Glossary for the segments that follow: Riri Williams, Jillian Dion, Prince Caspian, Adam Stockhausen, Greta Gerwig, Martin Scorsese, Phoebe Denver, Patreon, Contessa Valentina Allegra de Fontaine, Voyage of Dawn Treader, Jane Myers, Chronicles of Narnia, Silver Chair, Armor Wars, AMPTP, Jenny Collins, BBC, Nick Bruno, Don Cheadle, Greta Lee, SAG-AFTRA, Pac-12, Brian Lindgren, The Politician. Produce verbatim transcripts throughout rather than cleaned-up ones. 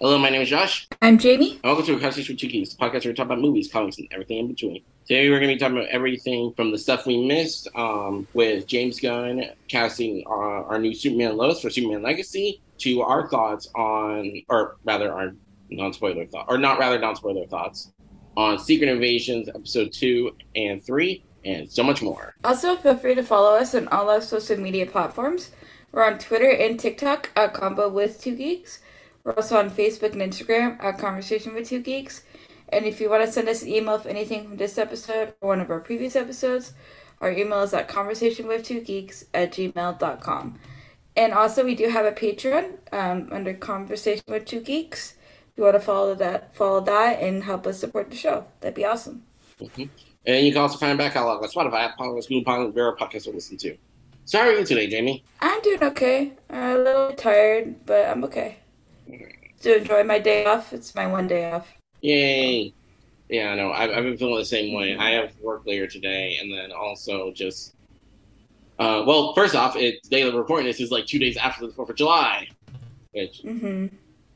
Hello, my name is Josh. I'm Jamie. Welcome to Conversation with Two Geeks, a podcast where we talk about movies, comics, and everything in between. Today we're going to be talking about everything from the stuff we missed um, with James Gunn casting uh, our new Superman Lois for Superman Legacy to our thoughts on, or rather our non-spoiler thoughts, or not rather non-spoiler thoughts on Secret Invasions episode two and three and so much more. Also, feel free to follow us on all our social media platforms. We're on Twitter and TikTok at Combo with Two Geeks. We're also on Facebook and Instagram at Conversation with Two Geeks. And if you want to send us an email of anything from this episode or one of our previous episodes, our email is at conversationwithtwogeeks at gmail dot com. And also, we do have a Patreon um, under Conversation with Two Geeks. If you want to follow that, follow that and help us support the show, that'd be awesome. Mm-hmm. And you can also find back catalog on Spotify, Apple, Google, and Vera podcasts to listen to. So how are you today, Jamie? I'm doing okay. I'm a little tired, but I'm okay. To enjoy my day off. It's my one day off. Yay. Yeah, I know. I've, I've been feeling the same way. I have work later today, and then also just... Uh, well, first off, it's day of recording. This is like two days after the fourth of July, which mm-hmm.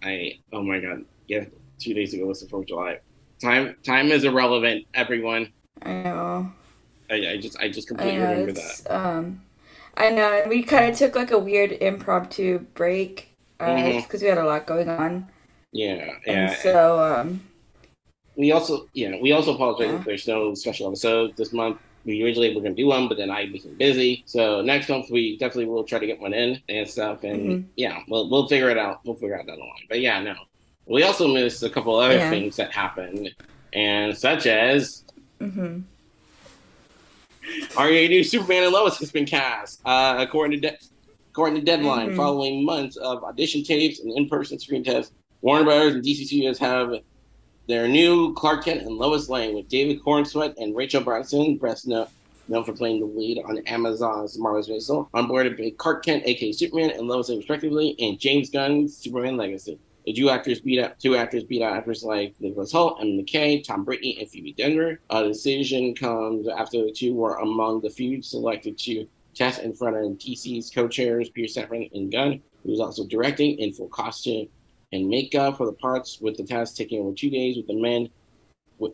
I... Oh, my God. Yeah, two days ago was the fourth of July. Time time is irrelevant, everyone. I know. I, I just I just completely I know, remember that. Um, I know. We kind of took like a weird impromptu break. because uh, mm-hmm. we had a lot going on. Yeah, yeah. And so um, we also, yeah, we also apologize yeah. if there's no special episode this month. We originally were going to do one, but then I became busy. So next month we definitely will try to get one in and stuff. And mm-hmm. yeah, we'll we'll figure it out. We'll figure it out down the line. But yeah, no, we also missed a couple other yeah. things that happened, and such as mm-hmm. our new Superman and Lois has been cast uh, according to. De- According to Deadline, mm-hmm. following months of audition tapes and in-person screen tests, Warner Brothers and D C Studios have their new Clark Kent and Lois Lane with David Corenswet and Rachel Brosnahan, known for playing the lead on Amazon's Marvelous Mrs. Maisel, on board with Clark Kent, aka Superman, and Lois Lane, respectively, and James Gunn's Superman Legacy. The two actors beat out two actors beat out actors like Nicholas Hoult, Emma McKay, Tom Brittney, and Phoebe Denver. Uh, the decision comes after the two were among the few selected to test in front of D C's co-chairs Peter Saffron and Gunn, who's also directing in full costume and makeup for the parts, with the task taking over two days with the men. With,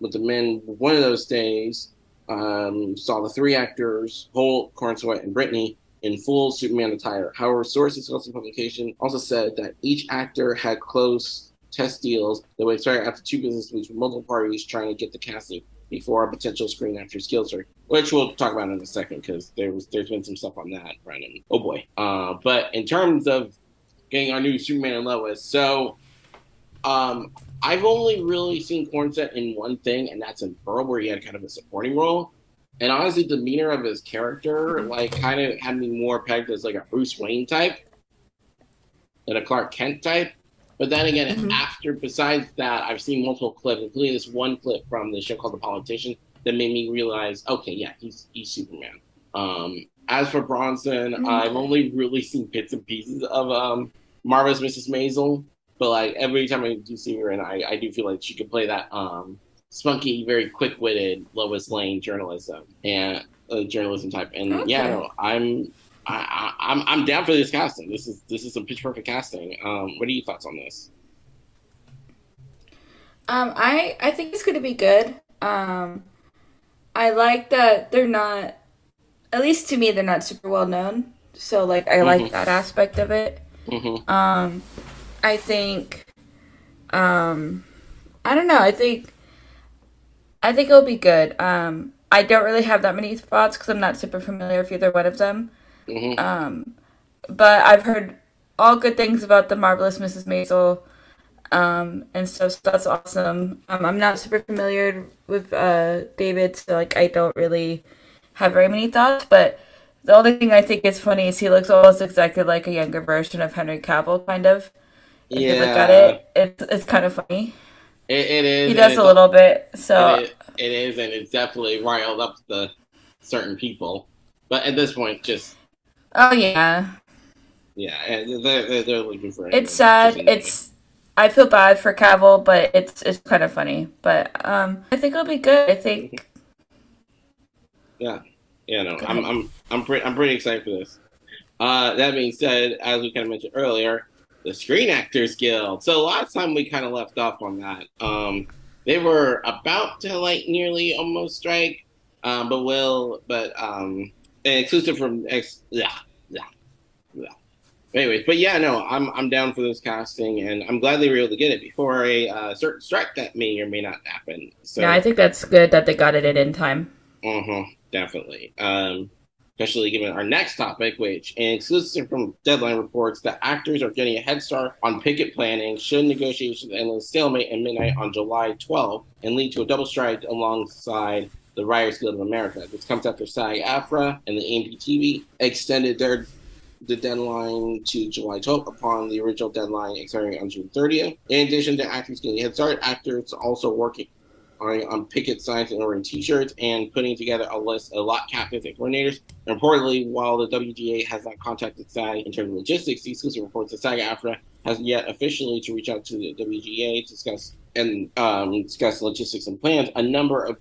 with the men, one of those days um, saw the three actors, Holt, Corenswet, and Brittany, in full Superman attire. However, sources close to publication also said that each actor had closed test deals that would expire after two business weeks with multiple parties trying to get the casting before a potential Screen Actors Skills Search, which we'll talk about in a second, because there was, there's been some stuff on that, right? And, oh boy. Uh, but in terms of getting our new Superman and Lois, so um, I've only really seen Corenswet in one thing, and that's in Pearl, where he had kind of a supporting role. And honestly, the demeanor of his character, like, kind of had me more pegged as like a Bruce Wayne type than a Clark Kent type. But then again, mm-hmm. after, besides that, I've seen multiple clips, including this one clip from the show called The Politician that made me realize, okay, yeah, he's he's Superman. Um, as for Bronson, mm-hmm. I've only really seen bits and pieces of um, Marvelous Missus Maisel, but like every time I do see her, and I, I do feel like she could play that um, spunky, very quick-witted Lois Lane journalism and uh, journalism type. And okay. yeah, no, I'm. I, I, I'm I'm down for this casting. This is this is some pitch perfect casting. Um, what are your thoughts on this? Um, I I think it's going to be good. Um, I like that they're not, at least to me, they're not super well known. So like I mm-hmm. like that aspect of it. Mm-hmm. Um, I think, um, I don't know. I think I think it'll be good. Um, I don't really have that many thoughts because I'm not super familiar with either one of them. Mm-hmm. Um, but I've heard all good things about the Marvelous Missus Maisel, um, and so, so that's awesome. Um, I'm not super familiar with uh, David, so like I don't really have very many thoughts. But the only thing I think is funny is he looks almost exactly like a younger version of Henry Cavill, kind of. If yeah. you look at it, it's it's kind of funny. It, it is. He does a little bit. So it is, it is, and it's definitely riled up the certain people. But at this point, just. Oh yeah. Yeah, they're, they're looking for. It's sad. It's. I feel bad for Cavill, but it's it's kind of funny. But um, I think it'll be good. I think. Yeah, yeah, no, I'm I'm I'm pretty I'm pretty excited for this. Uh, that being said, as we kind of mentioned earlier, the Screen Actors Guild. So last time we kind of left off on that. Um, they were about to like nearly almost strike, um, but will, but um, an exclusive from ex. Yeah, yeah, yeah. Anyways, but yeah, no, I'm I'm down for this casting, and I'm glad they were able to get it before a uh, certain strike that may or may not happen. So yeah, I think that's good that they got it in in time. Uh-huh, definitely. Um, especially given our next topic, which an exclusive from Deadline reports that actors are getting a head start on picket planning should negotiations end in stalemate at midnight on July twelfth and lead to a double strike alongside the Writers Guild of America. This comes after SAG-AFTRA and the A M P T P extended their the deadline to July twelfth upon the original deadline expiring on June thirtieth. In addition to actors getting a head start, actors also working on, on picket signs and ordering t-shirts and putting together a list of lot captains and coordinators. And importantly, while the W G A has not contacted SAG in terms of logistics, the exclusive reports that SAG-AFTRA has yet officially to reach out to the W G A to discuss and um, discuss logistics and plans. A number of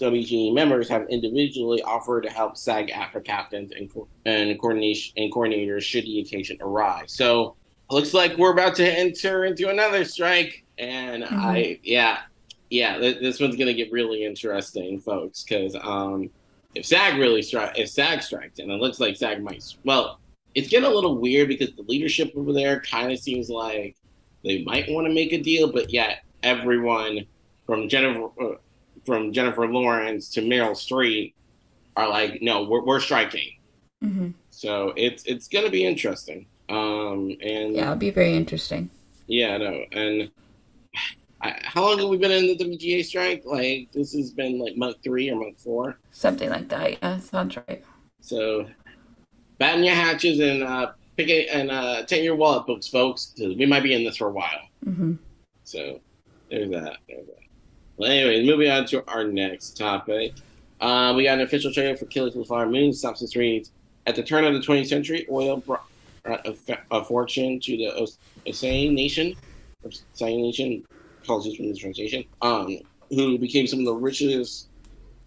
W G A members have individually offered to help SAG-AFTRA captains and co- and coordination and coordinators should the occasion arise. So looks like we're about to enter into another strike, and mm-hmm. I yeah yeah th- this one's gonna get really interesting, folks, because um, if SAG really strike if SAG strikes, and it looks like SAG might, well, it's getting a little weird because the leadership over there kind of seems like they might want to make a deal, but yet everyone from Jennifer. Uh, from Jennifer Lawrence to Meryl Streep are like, no, we're, we're striking. Mm-hmm. So it's it's going to be interesting. Um, and yeah, it'll be very interesting. Yeah, I know. And I, how long have we been in the W G A strike? Like, this has been like month three or month four? Something like that. Yeah, sounds right. So batten your hatches and uh, pick it and uh, take your wallet books, folks, because we might be in this for a while. Mm-hmm. So there's that. There's that. Well, anyways, moving on to our next topic. Uh, we got an official trailer for Killers of the Flower Moon. Synopsis reads, at the turn of the twentieth century, oil brought a, a fortune to the Ocean Nation, or Ocean Nation, apologies for the translation, um, who became some of the richest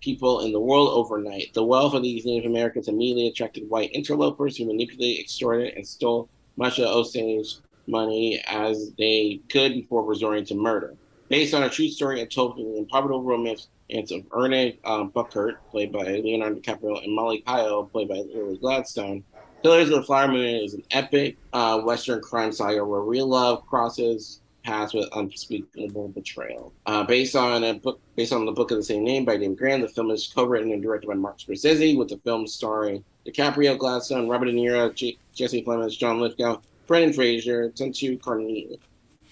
people in the world overnight. The wealth of these Native Americans immediately attracted white interlopers who manipulated, extorted, and stole much of the Ocean's money as they could before resorting to murder. Based on a true story and told in the improbable romance of Ernest um, Buckhart, played by Leonardo DiCaprio, and Molly Kyle, played by Lily Gladstone, Killers of the Flower Moon is an epic uh, Western crime saga where real love crosses paths with unspeakable betrayal. Uh, based on a book, based on the book of the same name by David Graham, the film is co-written and directed by Martin Scorsese, with the film starring DiCaprio, Gladstone, Robert De Niro, J- Jesse Plemons, John Lithgow, Brendan Fraser, Tentu Carnell,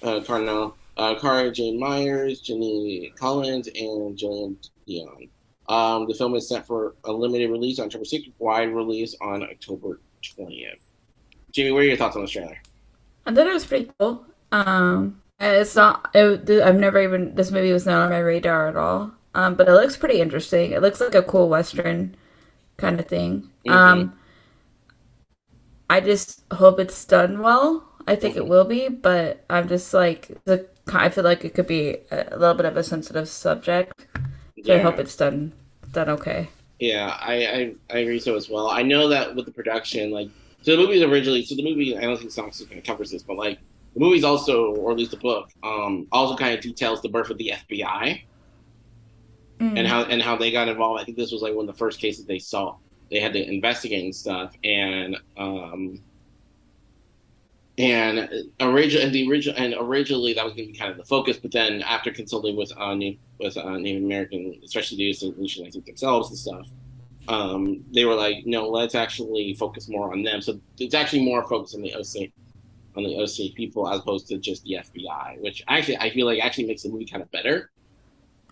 uh, Carnell. Uh, Cara Jane Myers, Jenny Collins, and Jillian Dion. Um, the film is set for a limited release on October sixth, wide release on October twentieth. Jamie, what are your thoughts on this trailer? I thought it was pretty cool. Um, it's not, it, I've never even, this movie was not on my radar at all. Um, but it looks pretty interesting. It looks like a cool Western kind of thing. Mm-hmm. Um, I just hope it's done well. I think mm-hmm. it will be, but I'm just like, the I feel like it could be a little bit of a sensitive subject, so yeah. I hope it's done done okay. Yeah, I, I I agree so as well. I know that with the production, like, so the movie's originally, so the movie, I don't think Socks kind of covers this, but like, the movie's also, or at least the book, um, also kind of details the birth of the F B I mm. and how and how they got involved. I think this was like one of the first cases they saw. They had to investigate and stuff, and um. And original, and the original, and originally that was going to be kind of the focus. But then, after consulting with uh, Native, with uh, Native American, especially the solution, I think themselves and stuff, um, they were like, "No, let's actually focus more on them." So it's actually more focused on the O C, on the O C people, as opposed to just the F B I, which actually I feel like actually makes the movie kind of better.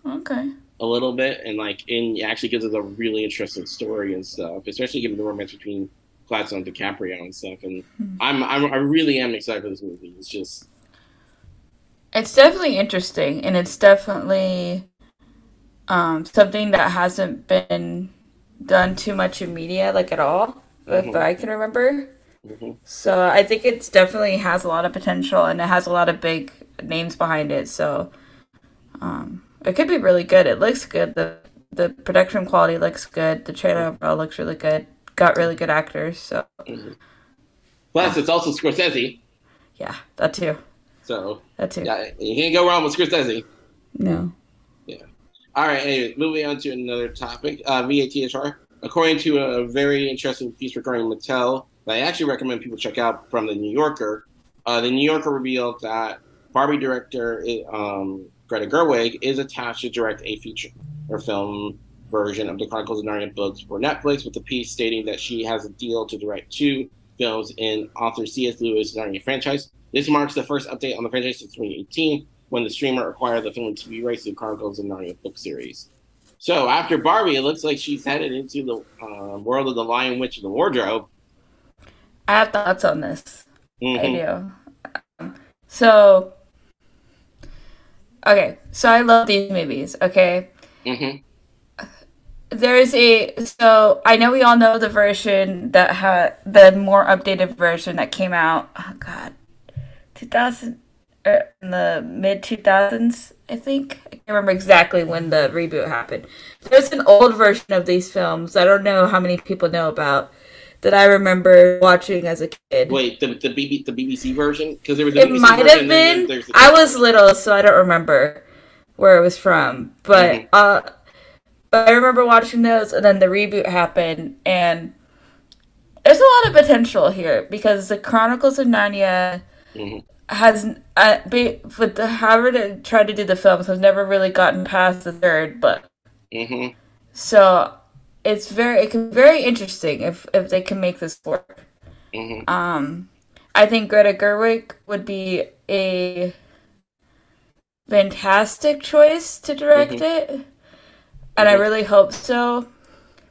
Okay. A little bit, and like, and it actually gives us a really interesting story and stuff, especially given the romance between Gladstone, DiCaprio, and stuff, and mm-hmm. I'm, I'm I really am excited for this movie. It's just, it's definitely interesting, and it's definitely um, something that hasn't been done too much in media, like at all, mm-hmm. if I can remember. Mm-hmm. So I think it's definitely has a lot of potential, and it has a lot of big names behind it. So um, it could be really good. It looks good. the The production quality looks good. The trailer overall looks really good. Got really good actors, so. Mm-hmm. Plus, yeah. It's also Scorsese. Yeah, that too. So that too. Yeah, you can't go wrong with Scorsese. No. Yeah. All right. Anyway, moving on to another topic. Uh, V A T H R. According to a very interesting piece regarding Mattel that I actually recommend people check out from The New Yorker, uh, The New Yorker revealed that Barbie director um, Greta Gerwig is attached to direct a feature or film version of the Chronicles of Narnia books for Netflix, with the piece stating that she has a deal to direct two films in author C S. Lewis' Narnia franchise. This marks the first update on the franchise since twenty eighteen, when the streamer acquired the film and T V rights to the Chronicles of Narnia book series. So after Barbie, it looks like she's headed into the uh, world of the Lion Witch and the Wardrobe. I have thoughts on this. Mm-hmm. I do. Um, so, okay. So I love these movies, okay? Mm-hmm. There is a, so I know we all know the version that had, the more updated version that came out, oh God, two thousand, er, in the mid two thousands, I think. I can't remember exactly when the reboot happened. There's an old version of these films I don't know how many people know about that I remember watching as a kid. Wait, the the, B B, the B B C version? Because there was the It B B C might have been. The I was little, so I don't remember where it was from. But, mm-hmm. uh, I remember watching those, and then the reboot happened, and there's a lot of potential here because the Chronicles of Narnia mm-hmm. has, uh, be, with the, however they tried to do the films, has never really gotten past the third book. Mm-hmm. So it's very, it can be very interesting if if they can make this work. Mm-hmm. Um, I think Greta Gerwig would be a fantastic choice to direct mm-hmm. it. And I really hope so,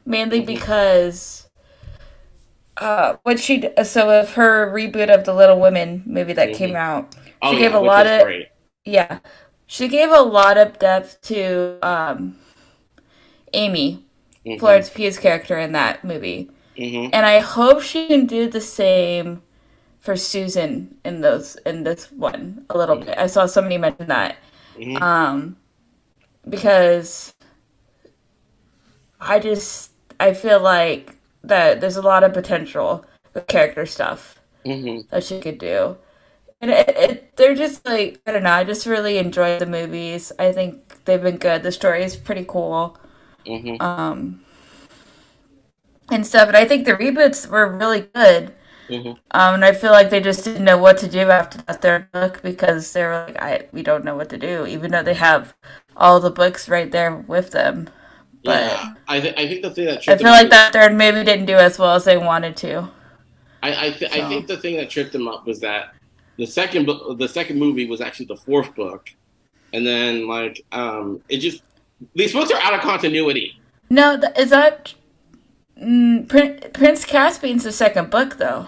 mainly because uh, what she so of her reboot of the Little Women movie that mm-hmm. came out, she oh, gave yeah, a lot of great. yeah, she gave a lot of depth to um, Amy, mm-hmm. Florence Pugh's character in that movie, mm-hmm. and I hope she can do the same for Susan in those in this one a little mm-hmm. bit. I saw somebody mention that, mm-hmm. um, because. I just, I feel like that there's a lot of potential with character stuff mm-hmm. that she could do. And it, it, they're just like, I don't know, I just really enjoyed the movies. I think they've been good. The story is pretty cool. Mm-hmm. Um, and stuff. And I think the reboots were really good. Mm-hmm. Um, and I feel like they just didn't know what to do after that third book because they were like, I, we don't know what to do, even though they have all the books right there with them. But yeah, I, th- I think the thing that tripped I feel them like up that third movie didn't do as well as they wanted to. I I, th- so. I think the thing that tripped them up was that the second book, the second movie was actually the fourth book, and then like um, it just these books are out of continuity. No, th- is that mm, Prin- Prince Caspian's the second book though?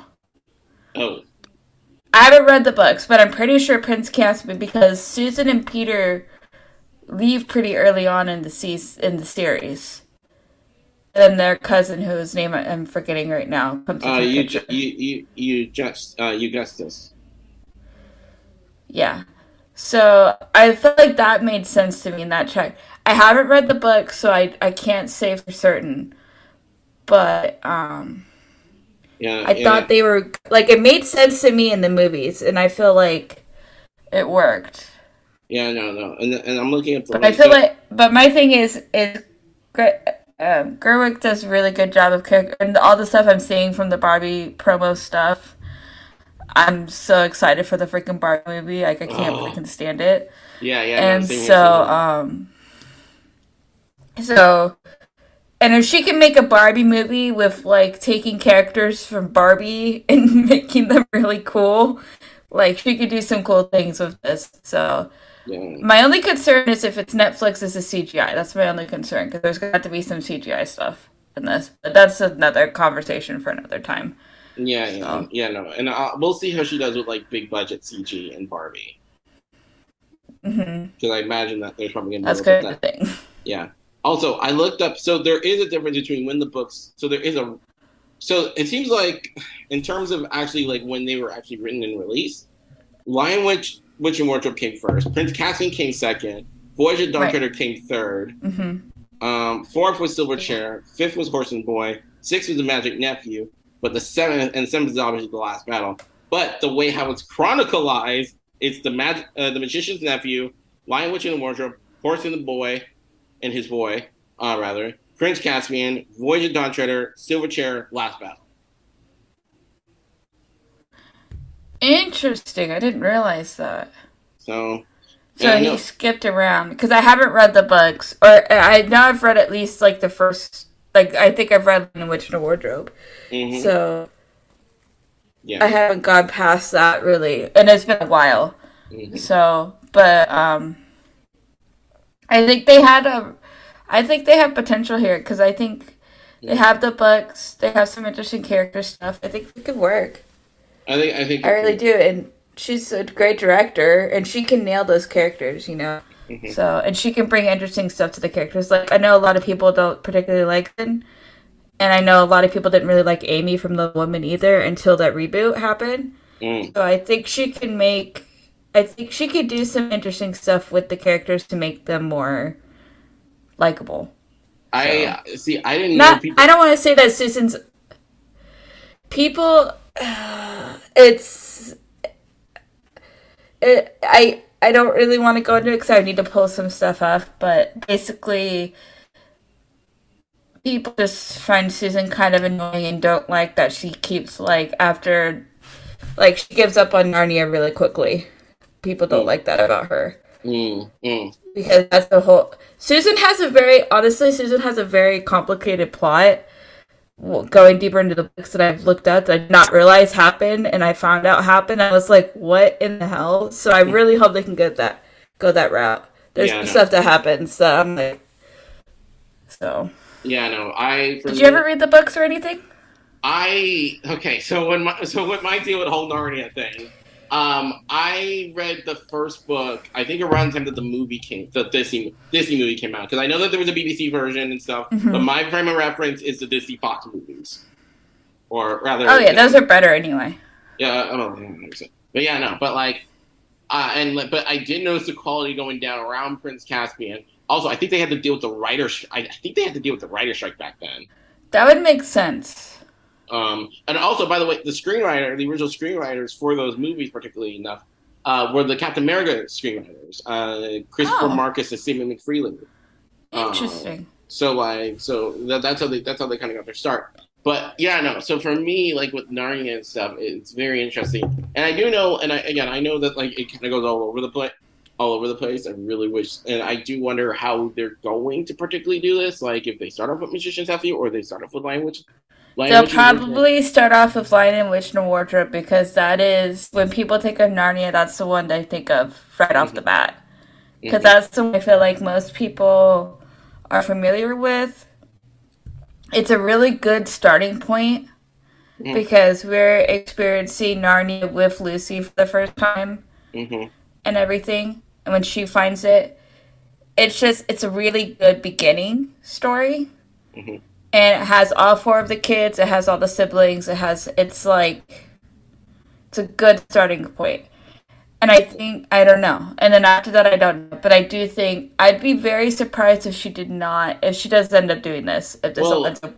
Oh, I haven't read the books, but I'm pretty sure Prince Caspian because Susan and Peter leave pretty early on in the seas- in the series. And their cousin, whose name I'm forgetting right now, comes uh, you, ju- you you you just uh, you guessed this. Yeah, so I feel like that made sense to me in that track. I haven't read the book, so I I can't say for certain, but um, yeah, I yeah. thought they were like it made sense to me in the movies, and I feel like it worked. Yeah, no, no, and and I'm looking at the. But I feel like, but my thing is, is um, Gerwig does a really good job of character, and all the stuff I'm seeing from the Barbie promo stuff. I'm so excited for the freaking Barbie movie. Like I can't oh. freaking stand it. Yeah, yeah. And no, so, um, so, and if she can make a Barbie movie with like taking characters from Barbie and making them really cool, like she could do some cool things with this. So. Yeah. My only concern is if it's Netflix, it's a C G I. That's my only concern, because there's got to be some C G I stuff in this. But that's another conversation for another time. Yeah, so. yeah, yeah, no. And uh, we'll see how she does with, like, big-budget C G and Barbie. Because mm-hmm. I imagine that there's probably going to be that's a thing. Yeah. Also, I looked up, so there is a difference between when the books, so there is a, so it seems like, in terms of actually, like, when they were actually written and released, Lion Witch... Witch and Wardrobe came first. Prince Caspian came second. Voyage of Dawn right. Treader came third. Mm-hmm. Um, fourth was Silver Chair. Fifth was Horse and Boy. Sixth was The Magic Nephew. But the seventh, and seventh is obviously The Last Battle. But the way how it's chronicalized, it's the mag- uh, the Magician's Nephew, Lion Witch and the Wardrobe, Horse and the Boy, and his boy, uh, rather, Prince Caspian, Voyage of Dawn Treader, Silver Chair, Last Battle. Interesting. I didn't realize that. So, so yeah, he no. skipped around because I haven't read the books, or I now I've read at least like the first. Like I think I've read *The Witch in the Wardrobe*, mm-hmm. so yeah. I haven't gone past that really, and it's been a while. Mm-hmm. So, but um, I think they had a, I think they have potential here because I think yeah. they have the books, they have some interesting character stuff. I think it could work. I think I think I really do, and she's a great director, and she can nail those characters, you know. Mm-hmm. So, and she can bring interesting stuff to the characters. Like, I know a lot of people don't particularly like them, and I know a lot of people didn't really like Amy from The Woman either until that reboot happened. Mm. So I think she can make, I think she could do some interesting stuff with the characters to make them more likable. I, so, see, I didn't not, know people... I don't want to say that Susan's... People... Uh, it's... It, I... I don't really want to go into it because I need to pull some stuff off, but basically people just find Susan kind of annoying and don't like that she keeps, like, after, like, she gives up on Narnia really quickly. People don't mm. like that about her. Mm. Mm. Because that's the whole... Susan has a very, honestly, Susan has a very complicated plot going deeper into the books that I've looked at that I did not realize happened, and I found out happened. I was like, what in the hell? So I really hope they can get that, go that route. There's yeah, stuff that happens that I'm like, so. Yeah, no, I. Did me, you ever read the books or anything? I, okay, so when my, so with my deal with the whole Narnia thing, um, I read the first book, I think around the time that the movie came, the Disney, Disney movie came out, because I know that there was a B B C version and stuff, mm-hmm. but my frame of reference is the Disney Fox movies. Or rather... Oh yeah, those know. are better anyway. Yeah, I don't think so. But yeah, no, but like, uh, and but I did notice the quality going down around Prince Caspian. Also, I think they had to deal with the writer's, I, I think they had to deal with the writer's strike back then. That would make sense. Um, and also, by the way, the screenwriter, the original screenwriters for those movies, particularly enough, uh, were the Captain America screenwriters, uh, Christopher oh. Marcus and Stephen McFreeland. Interesting. Um, so like, so that, that's how they that's how they kind of got their start. But yeah, no. So for me, like with Narnia and stuff, it's very interesting. And I do know, and I, again, I know that like it kind of goes all over the place, all over the place. I really wish, and I do wonder how they're going to particularly do this. Like if they start off with Magician's Nephew or they start off with Lion Witch. Lion They'll probably start off with Lion, Witch, and Wardrobe because that is, when people think of Narnia, that's the one they think of right mm-hmm. off the bat. Because mm-hmm. that's the one I feel like most people are familiar with. It's a really good starting point mm-hmm. because we're experiencing Narnia with Lucy for the first time mm-hmm. and everything. And when she finds it, it's just, it's a really good beginning story. Mm-hmm. And it has all four of the kids. It has all the siblings. It has, it's like, it's a good starting point. And I think, I don't know. And then after that, I don't know. But I do think, I'd be very surprised if she did not, if she does end up doing this. If this well, ends up.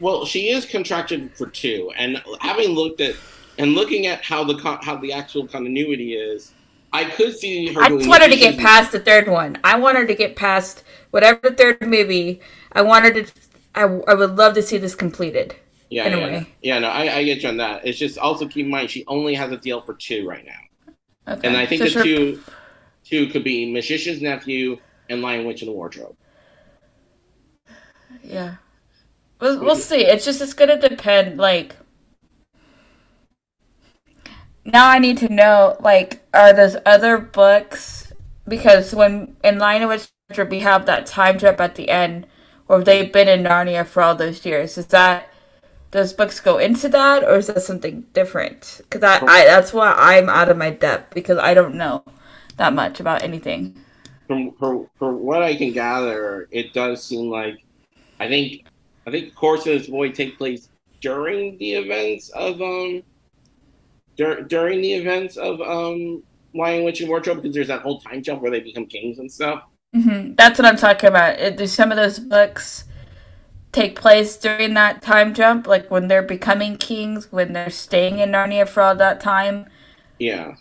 Well, she is contracted for two. And having looked at, and looking at how the how the actual continuity is, I could see her I doing I just want her to get season. past the third one. I want her to get past whatever the third movie. I want her to... I, I would love to see this completed. Yeah, in yeah, a way. yeah. No, I, I get you on that. It's just also keep in mind she only has a deal for two right now, okay. and I think so the sure. two, two could be Magician's Nephew and Lion, Witch, and the Wardrobe. Yeah, we'll, we'll see. It's just it's gonna depend. Like now, I need to know like are those other books because when in Lion, Witch, and Wardrobe we have that time jump at the end. Or have they been in Narnia for all those years? Is that, does books go into that? Or is that something different? Because I, I, that's why I'm out of my depth. Because I don't know that much about anything. From, from, from what I can gather, it does seem like... I think I think Horse and His Boy take place during the events of... um dur- During the events of um Lion, Witch, and Wardrobe. Because there's that whole time jump where they become kings and stuff. Mm-hmm. That's what I'm talking about. It, there's some of those books take place during that time jump, like when they're becoming kings, when they're staying in Narnia for all that time. Yeah,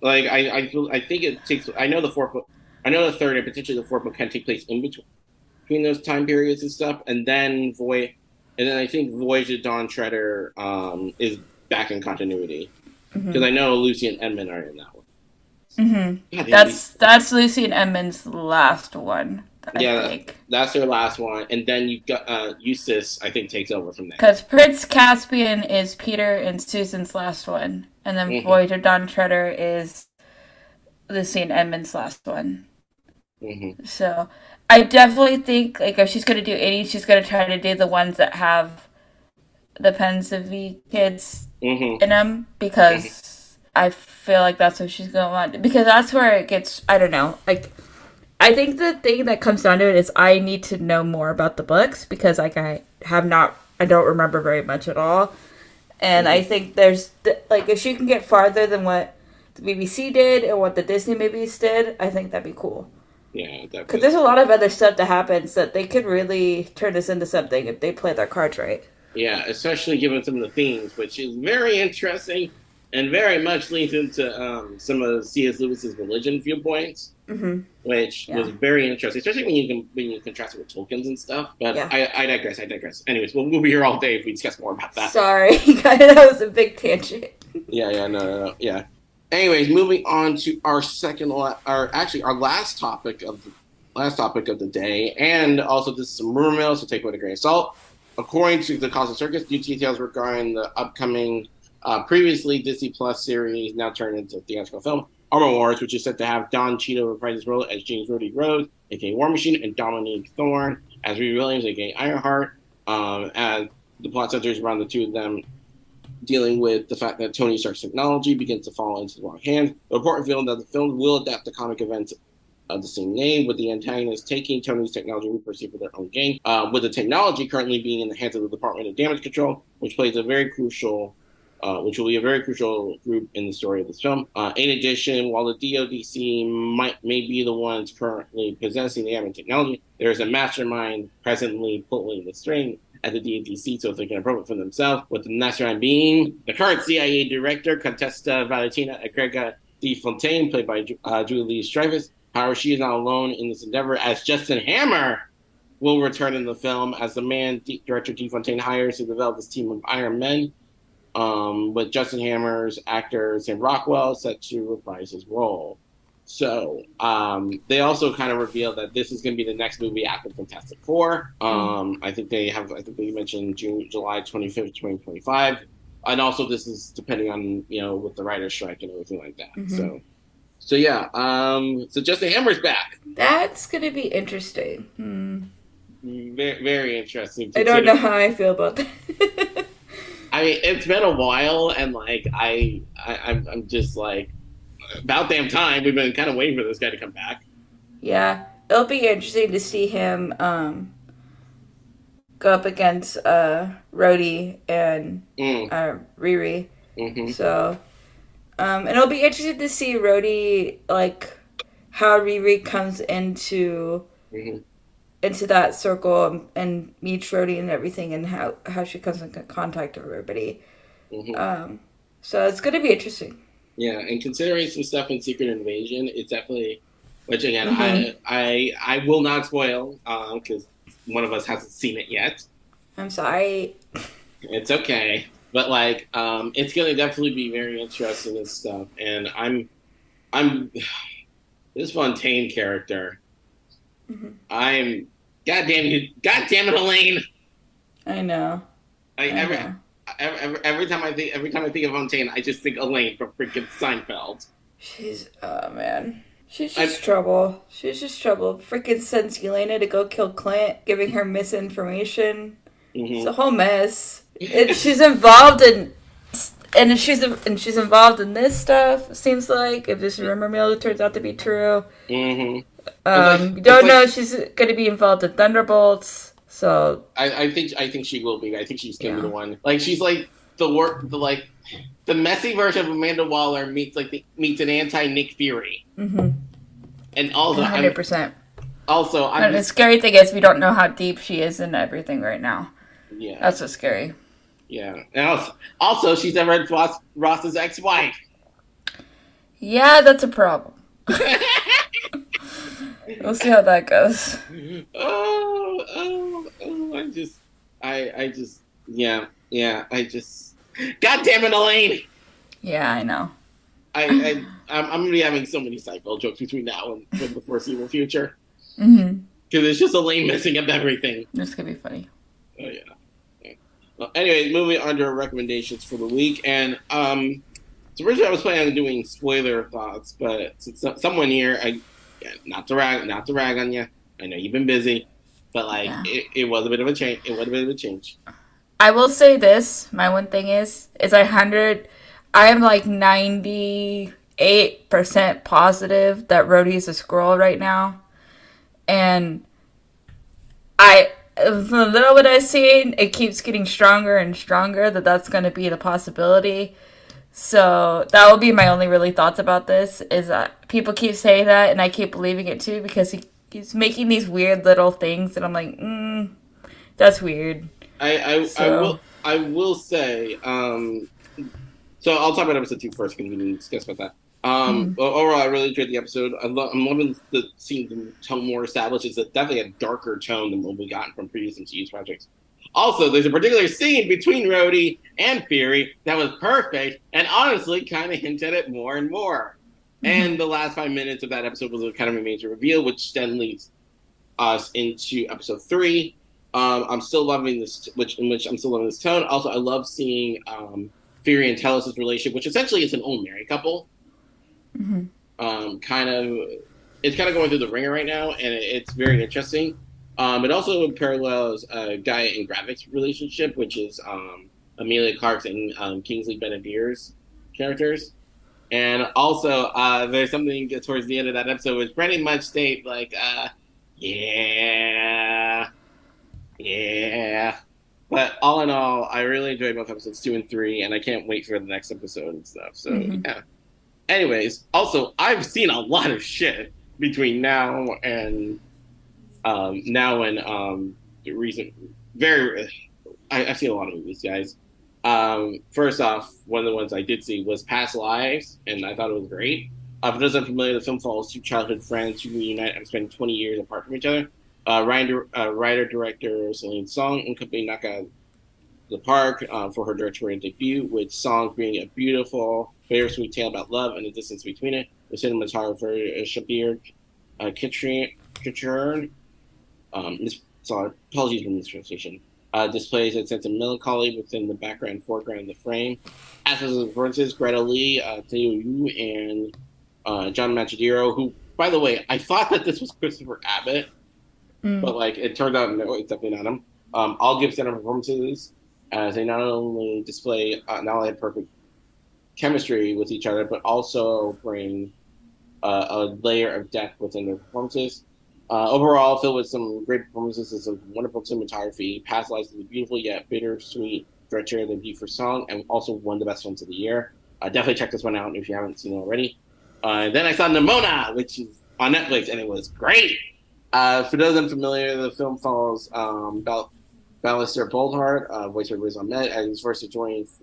like I, I, I think it takes. I know the fourth, I know the third, and potentially the fourth book can take place in between, between those time periods and stuff, and then Voy, and then I think Voyage of Dawn Treader um, is back in continuity because mm-hmm. I know Lucy and Edmund are in that one. Mm-hmm. God, that's be- that's Lucy and Edmund's last one. I yeah, think. That's their last one, and then you got uh, Eustace. I think takes over from there because Prince Caspian is Peter and Susan's last one, and then mm-hmm. Voyage of Dawn Treader is Lucy and Edmund's last one. Mm-hmm. So I definitely think, like, if she's gonna do any, she's gonna try to do the ones that have the Pensivy kids mm-hmm. in them because mm-hmm. I feel like that's what she's gonna want, because that's where it gets. I don't know, like. I think the thing that comes down to it is I need to know more about the books because, like, I have not, I don't remember very much at all. And mm-hmm. I think there's, like, if she can get farther than what the B B C did and what the Disney movies did, I think that'd be cool. Yeah, definitely. Because there's a lot of other stuff that happens that they could really turn this into something if they play their cards right. Yeah, especially given some of the themes, which is very interesting and very much leads into um, some of C S Lewis's religion viewpoints. Mm-hmm. Which yeah. was very interesting, especially when you can, when you contrast it with Tolkien's and stuff. But yeah. I, I digress. I digress. Anyways, we'll, we'll be here all day if we discuss more about that. Sorry, that was a big tangent. Yeah, yeah, no, no, no, yeah. Anyways, moving on to our second, our actually our last topic of the, last topic of the day, and also just some rumor mill. So take it with a grain of salt. According to the Cosmic Circus, new details regarding the upcoming, uh, previously Disney Plus series now turned into a theatrical film. Armor Wars, which is set to have Don Cheadle reprise his role as James Rhodey Rhodes, aka War Machine, and Dominique Thorne as Riri Williams, aka Ironheart, um, as the plot centers around the two of them dealing with the fact that Tony Stark's technology begins to fall into the wrong hands. The report revealed that the film will adapt the comic events of the same name, with the antagonists taking Tony's technology we pursue for their own gain, uh, with the technology currently being in the hands of the Department of Damage Control, which plays a very crucial Uh, which will be a very crucial group in the story of this film. Uh, in addition, while the D O D C might may be the ones currently possessing the admin technology, there is a mastermind presently pulling the string at the D O D C so they can appropriate for themselves, with the mastermind being the current C I A director, Contessa Valentina Allegra de Fontaine, played by uh, Julie Louis-Dreyfus. However, she is not alone in this endeavor, as Justin Hammer will return in the film as the man D- director de Fontaine hires to develop his team of Iron Men, Um, with Justin Hammer's actor Sam Rockwell set to reprise his role. So um, they also kind of revealed that this is going to be the next movie after Fantastic Four. Um, mm. I think they have. I think they mentioned June, July twenty fifth, twenty twenty five, and also this is depending on, you know, with the writer's strike and everything like that. Mm-hmm. So, so yeah. Um, so Justin Hammer's back. That's going to be interesting. Mm. Very, very interesting. I don't know how I feel about that. I mean, it's been a while, and like I, I I'm, I'm just like, about damn time. We've been kind of waiting for this guy to come back. Yeah, it'll be interesting to see him um, go up against uh, Rhodey and mm. uh, Riri. Mm-hmm. So, um, and it'll be interesting to see Rhodey, like, how Riri comes into. Mm-hmm. into that circle and meets Rhodey and everything, and how, how she comes in contact with everybody. Mm-hmm. Um, so it's going to be interesting. Yeah, and considering some stuff in Secret Invasion, it's definitely, which again, mm-hmm. I, I I will not spoil, because um, one of us hasn't seen it yet. I'm sorry. It's okay. But like, um, it's going to definitely be very interesting and stuff. And I'm, I'm, this Fontaine character, mm-hmm. I'm, goddamn you, goddamn it, Elaine. I know. I, I every, know. Every, every every time I think every time I think of Fontaine, I just think Elaine from freaking Seinfeld. She's oh man, she's just I'm, trouble. She's just trouble. Freaking sends Elena to go kill Clint, giving her misinformation. Mm-hmm. It's a whole mess. It, she's involved in, and she's and she's involved in this stuff. It seems like if this rumor mill turns out to be true. Mm-hmm. Um, like, don't like, know she's going to be involved in Thunderbolts, so I, I think I think she will be. I think she's going to yeah. be the one. Like she's like the work, the like the messy version of Amanda Waller meets like the, meets an anti Nick Fury, mm-hmm. and all the one hundred percent. Also, I the scary thing is we don't know how deep she is in everything right now. Yeah, that's what's scary. Yeah. And also, also, she's never Ross, Ross's ex-wife. Yeah, that's a problem. We'll see how that goes. Oh, oh, oh! I just, I, I just, yeah, yeah. I just, God damn it, Elaine. Yeah, I know. I, I, I'm, I'm gonna be having so many psycho jokes between now and the foreseeable future. Mm-hmm. Because it's just Elaine messing up everything. This could be funny. Oh yeah. yeah. Well, anyway, moving on to our recommendations for the week, and um, so originally I was planning on doing spoiler thoughts, but since someone here, I. Yeah, not to rag, not to rag on you. I know you've been busy, but like yeah. it, it was a bit of a change. It was a bit of a change. I will say this: my one thing is, is I hundred, I am like ninety-eight percent positive that Rhodey's a Skrull right now, and I, from the little bit I've seen, it keeps getting stronger and stronger that that's going to be the possibility. So that will be my only really thoughts about this is that people keep saying that and I keep believing it too because he keeps making these weird little things and I'm like, mm, that's weird. I I, so. I will I will say, um, so I'll talk about episode two first because we didn't discuss about that. Um, mm. Overall, I really enjoyed the episode. I love, I'm loving the seeing the tone more established. It's definitely a darker tone than what we got from previous M C U projects. Also, there's a particular scene between Rhodey and Fury that was perfect and honestly kind of hinted at it more and more. Mm-hmm. And the last five minutes of that episode was kind of a major reveal, which then leads us into episode three. Um, I'm still loving this, which in which I'm still loving this tone. Also, I love seeing um, Fury and Talos' relationship, which essentially is an old married couple. Mm-hmm. Um, kind of, it's kind of going through the ringer right now, and it, it's very interesting. Um, it also parallels uh, Gaia and Gravik's relationship, which is um, Emilia Clarke's and um, Kingsley Benavides' characters. And also, uh, there's something towards the end of that episode which pretty much states, like, uh, yeah, yeah. But all in all, I really enjoyed both episodes two and three, and I can't wait for the next episode and stuff. So, mm-hmm. yeah. Anyways, also, I've seen a lot of shit between now and... Um, now and um, the recent, very, I, I've seen a lot of movies, guys. Um, first off, one of the ones I did see was Past Lives, and I thought it was great. Uh, for those unfamiliar, the film follows two childhood friends who reunite and spend twenty years apart from each other. Uh, writer, uh, writer director Celine Song accompanied Naka to the park uh, for her directorial debut, with Song being a beautiful, bittersweet tale about love and the distance between it. The cinematographer uh, Shabir uh, Kichern. Um, mis- sorry, apologies for mistranslation. Uh, displays a sense of melancholy within the background and foreground of the frame. Actors and performances, Greta Lee, uh, Teo Yu, and uh, John Machadero, who, by the way, I thought that this was Christopher Abbott, mm. but like it turned out, no, it's definitely not him. Um, all give center performances as they not only display, uh, not only have perfect chemistry with each other, but also bring uh, a layer of depth within their performances. Uh, overall, filled with some great performances and some wonderful cinematography. Past Lives is a beautiful yet bittersweet directorial debut for Song, and also one of the best films of the year. Uh, definitely check this one out if you haven't seen it already. Uh, then I saw Nimona, which is on Netflix, and it was great. Uh, for those unfamiliar, the film follows um, Bal- Ballister Boldheart, uh, voiced by Riz Ahmed, as he's forced to join f-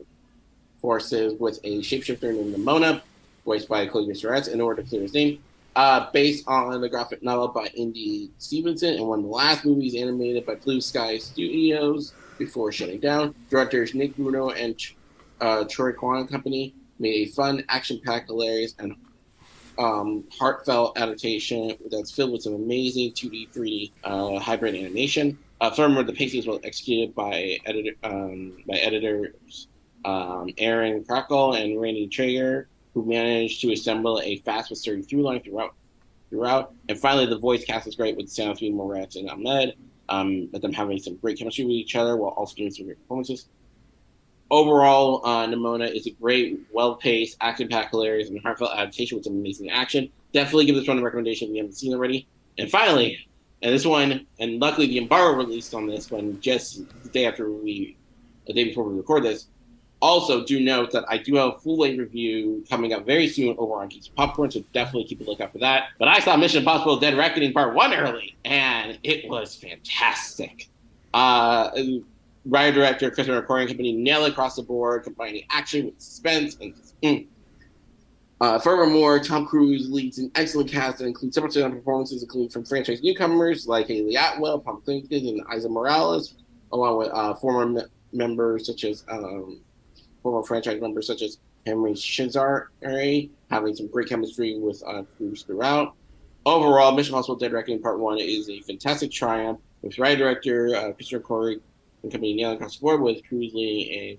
forces with a shapeshifter named Nimona, voiced by Claudia Sarez, in order to clear his name. Uh, based on the graphic novel by Indy Stevenson and one of the last movies animated by Blue Sky Studios before shutting down. Directors Nick Bruno and uh, Troy Kwan Company made a fun, action-packed, hilarious, and um, heartfelt adaptation that's filled with some amazing two D, three D uh, hybrid animation. Uh, furthermore, the pacing is well executed by editor um, by editors um, Aaron Crackle and Randy Traeger, who managed to assemble a fast but sturdy through line throughout. Throughout, and finally, the voice cast was great with Sam Fee, Moretz, and Ahmed. Um, with them having some great chemistry with each other while also doing some great performances. Overall, uh, Nimona is a great, well-paced, action-packed, hilarious, and heartfelt adaptation with some amazing action. Definitely give this one a recommendation if you haven't seen it already. And finally, and this one, and luckily the embargo released on this one just the day after we, the day before we record this. Also, do note that I do have a full-length review coming up very soon over on Geeks Popcorn, so definitely keep a lookout for that. But I saw Mission Impossible Dead Reckoning Part one early, and it was fantastic. Uh, Writer-director Christian Recording Company nailed it across the board, combining action with suspense and mm. Uh, furthermore, Tom Cruise leads an excellent cast that includes several performances, including from franchise newcomers like Haley Atwell, Tom Cruise, and Isa Morales, along with uh, former me- members such as um, former franchise members such as Henry Chazare, having some great chemistry with uh, Cruise throughout. Overall, Mission Impossible: Dead Reckoning Part One is a fantastic triumph, with writer-director uh, Christopher Corey and company nailing across the board, with Cruise leading an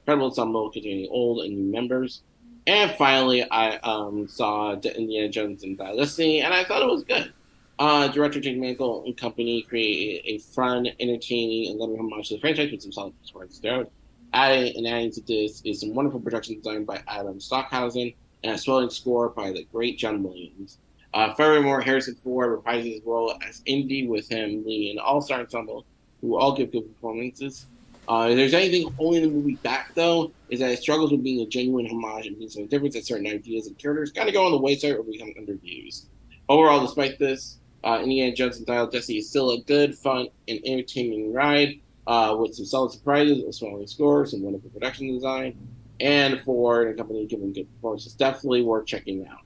incredible ensemble containing old and new members. And finally, I um, saw Indiana Jones and Thy Listening, and I thought it was good. Uh, director James Mangold and company created a fun, entertaining, and loving homage to the franchise with some solid performances throughout. Adding and adding to this is some wonderful production design by Adam Stockhausen and a swelling score by the great John Williams. Uh, furthermore, Harrison Ford reprises his role as Indy, with him leading an all-star ensemble who all give good performances. Uh, if there's anything holding the movie back, though, is that it struggles with being a genuine homage and being some difference at certain ideas and characters kind of go on the wayside or become underused. Overall, despite this, uh, Indiana Jones and Dial Destiny is still a good, fun, and entertaining ride uh, with some solid surprises, a swelling score, some wonderful production design, and Ford and company giving good performances. Definitely worth checking out.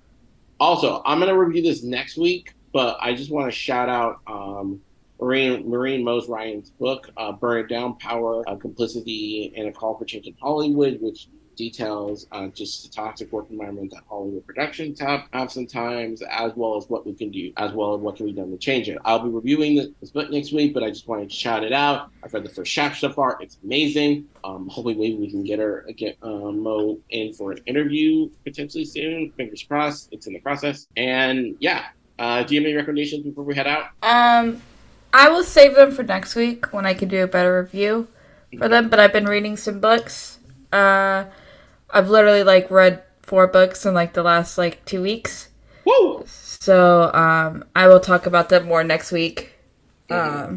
Also, I'm going to review this next week, but I just want to shout out... Um, Maureen, Maureen Mose Ryan's book, uh, Burn It Down, Power, uh, Complicity, and a Call for Change in Hollywood, which details uh, just the toxic work environment that Hollywood productions have, have sometimes, as well as what we can do, as well as what can be done to change it. I'll be reviewing this, this book next week, but I just wanted to shout it out. I've read the first chapter so far. It's amazing. Um, hopefully maybe we can get her get uh, Mo in for an interview potentially soon. Fingers crossed. It's in the process. And yeah, uh, do you have any recommendations before we head out? Um. I will save them for next week when I can do a better review for them, but I've been reading some books. Uh, I've literally, like, read four books in, like, the last, like, two weeks. Woo! So, um, I will talk about them more next week um, mm-hmm.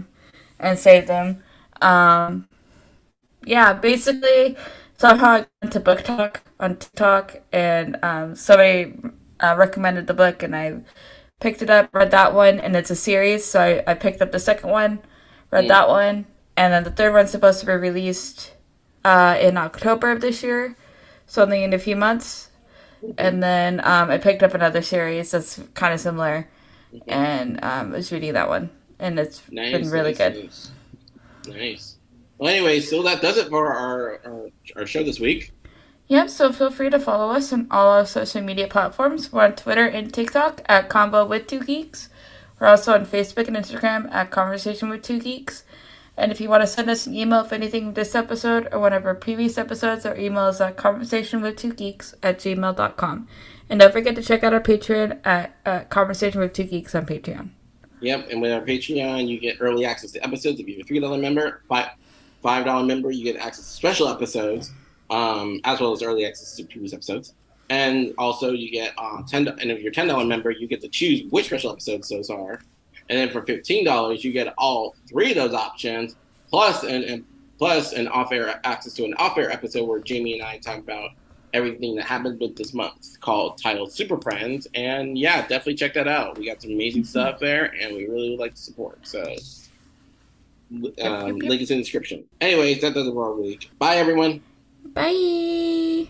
and save them. Um, yeah, basically, somehow I went to Book Talk on TikTok, and um, somebody uh, recommended the book, and I... picked it up, read that one, and it's a series, so I, I picked up the second one, read mm. that one, and then the third one's supposed to be released uh, in October of this year, so only in a few months, mm-hmm. and then um, I picked up another series that's kind of similar, mm-hmm. and um, I was reading that one, and it's nice, been really nice, good. Nice. nice. Well, anyway, so that does it for our, our, our show this week. Yep, so feel free to follow us on all our social media platforms. We're on Twitter and TikTok at Convo with Two Geeks. We're also on Facebook and Instagram at Conversation with Two Geeks. And if you want to send us an email of anything from this episode or one of our previous episodes, our email is at conversation with two geeks at gmail dot com. And don't forget to check out our Patreon at uh, Conversation with Two Geeks on Patreon. Yep, and with our Patreon, you get early access to episodes. If you're a three dollars member, five dollars member, you get access to special episodes. Um, as well as early access to previous episodes. And also you get uh, ten and if you're a ten dollars member, you get to choose which special episodes those are. And then for fifteen dollars, you get all three of those options, plus an, and plus an off-air access to an off-air episode where Jamie and I talk about everything that happened with this month. It's called titled Super Friends. And yeah, definitely check that out. We got some amazing mm-hmm. stuff there, and we really would like to support. So um, yep, yep, yep. Link is in the description. Anyways, that does it for our week. Bye, everyone. Bye.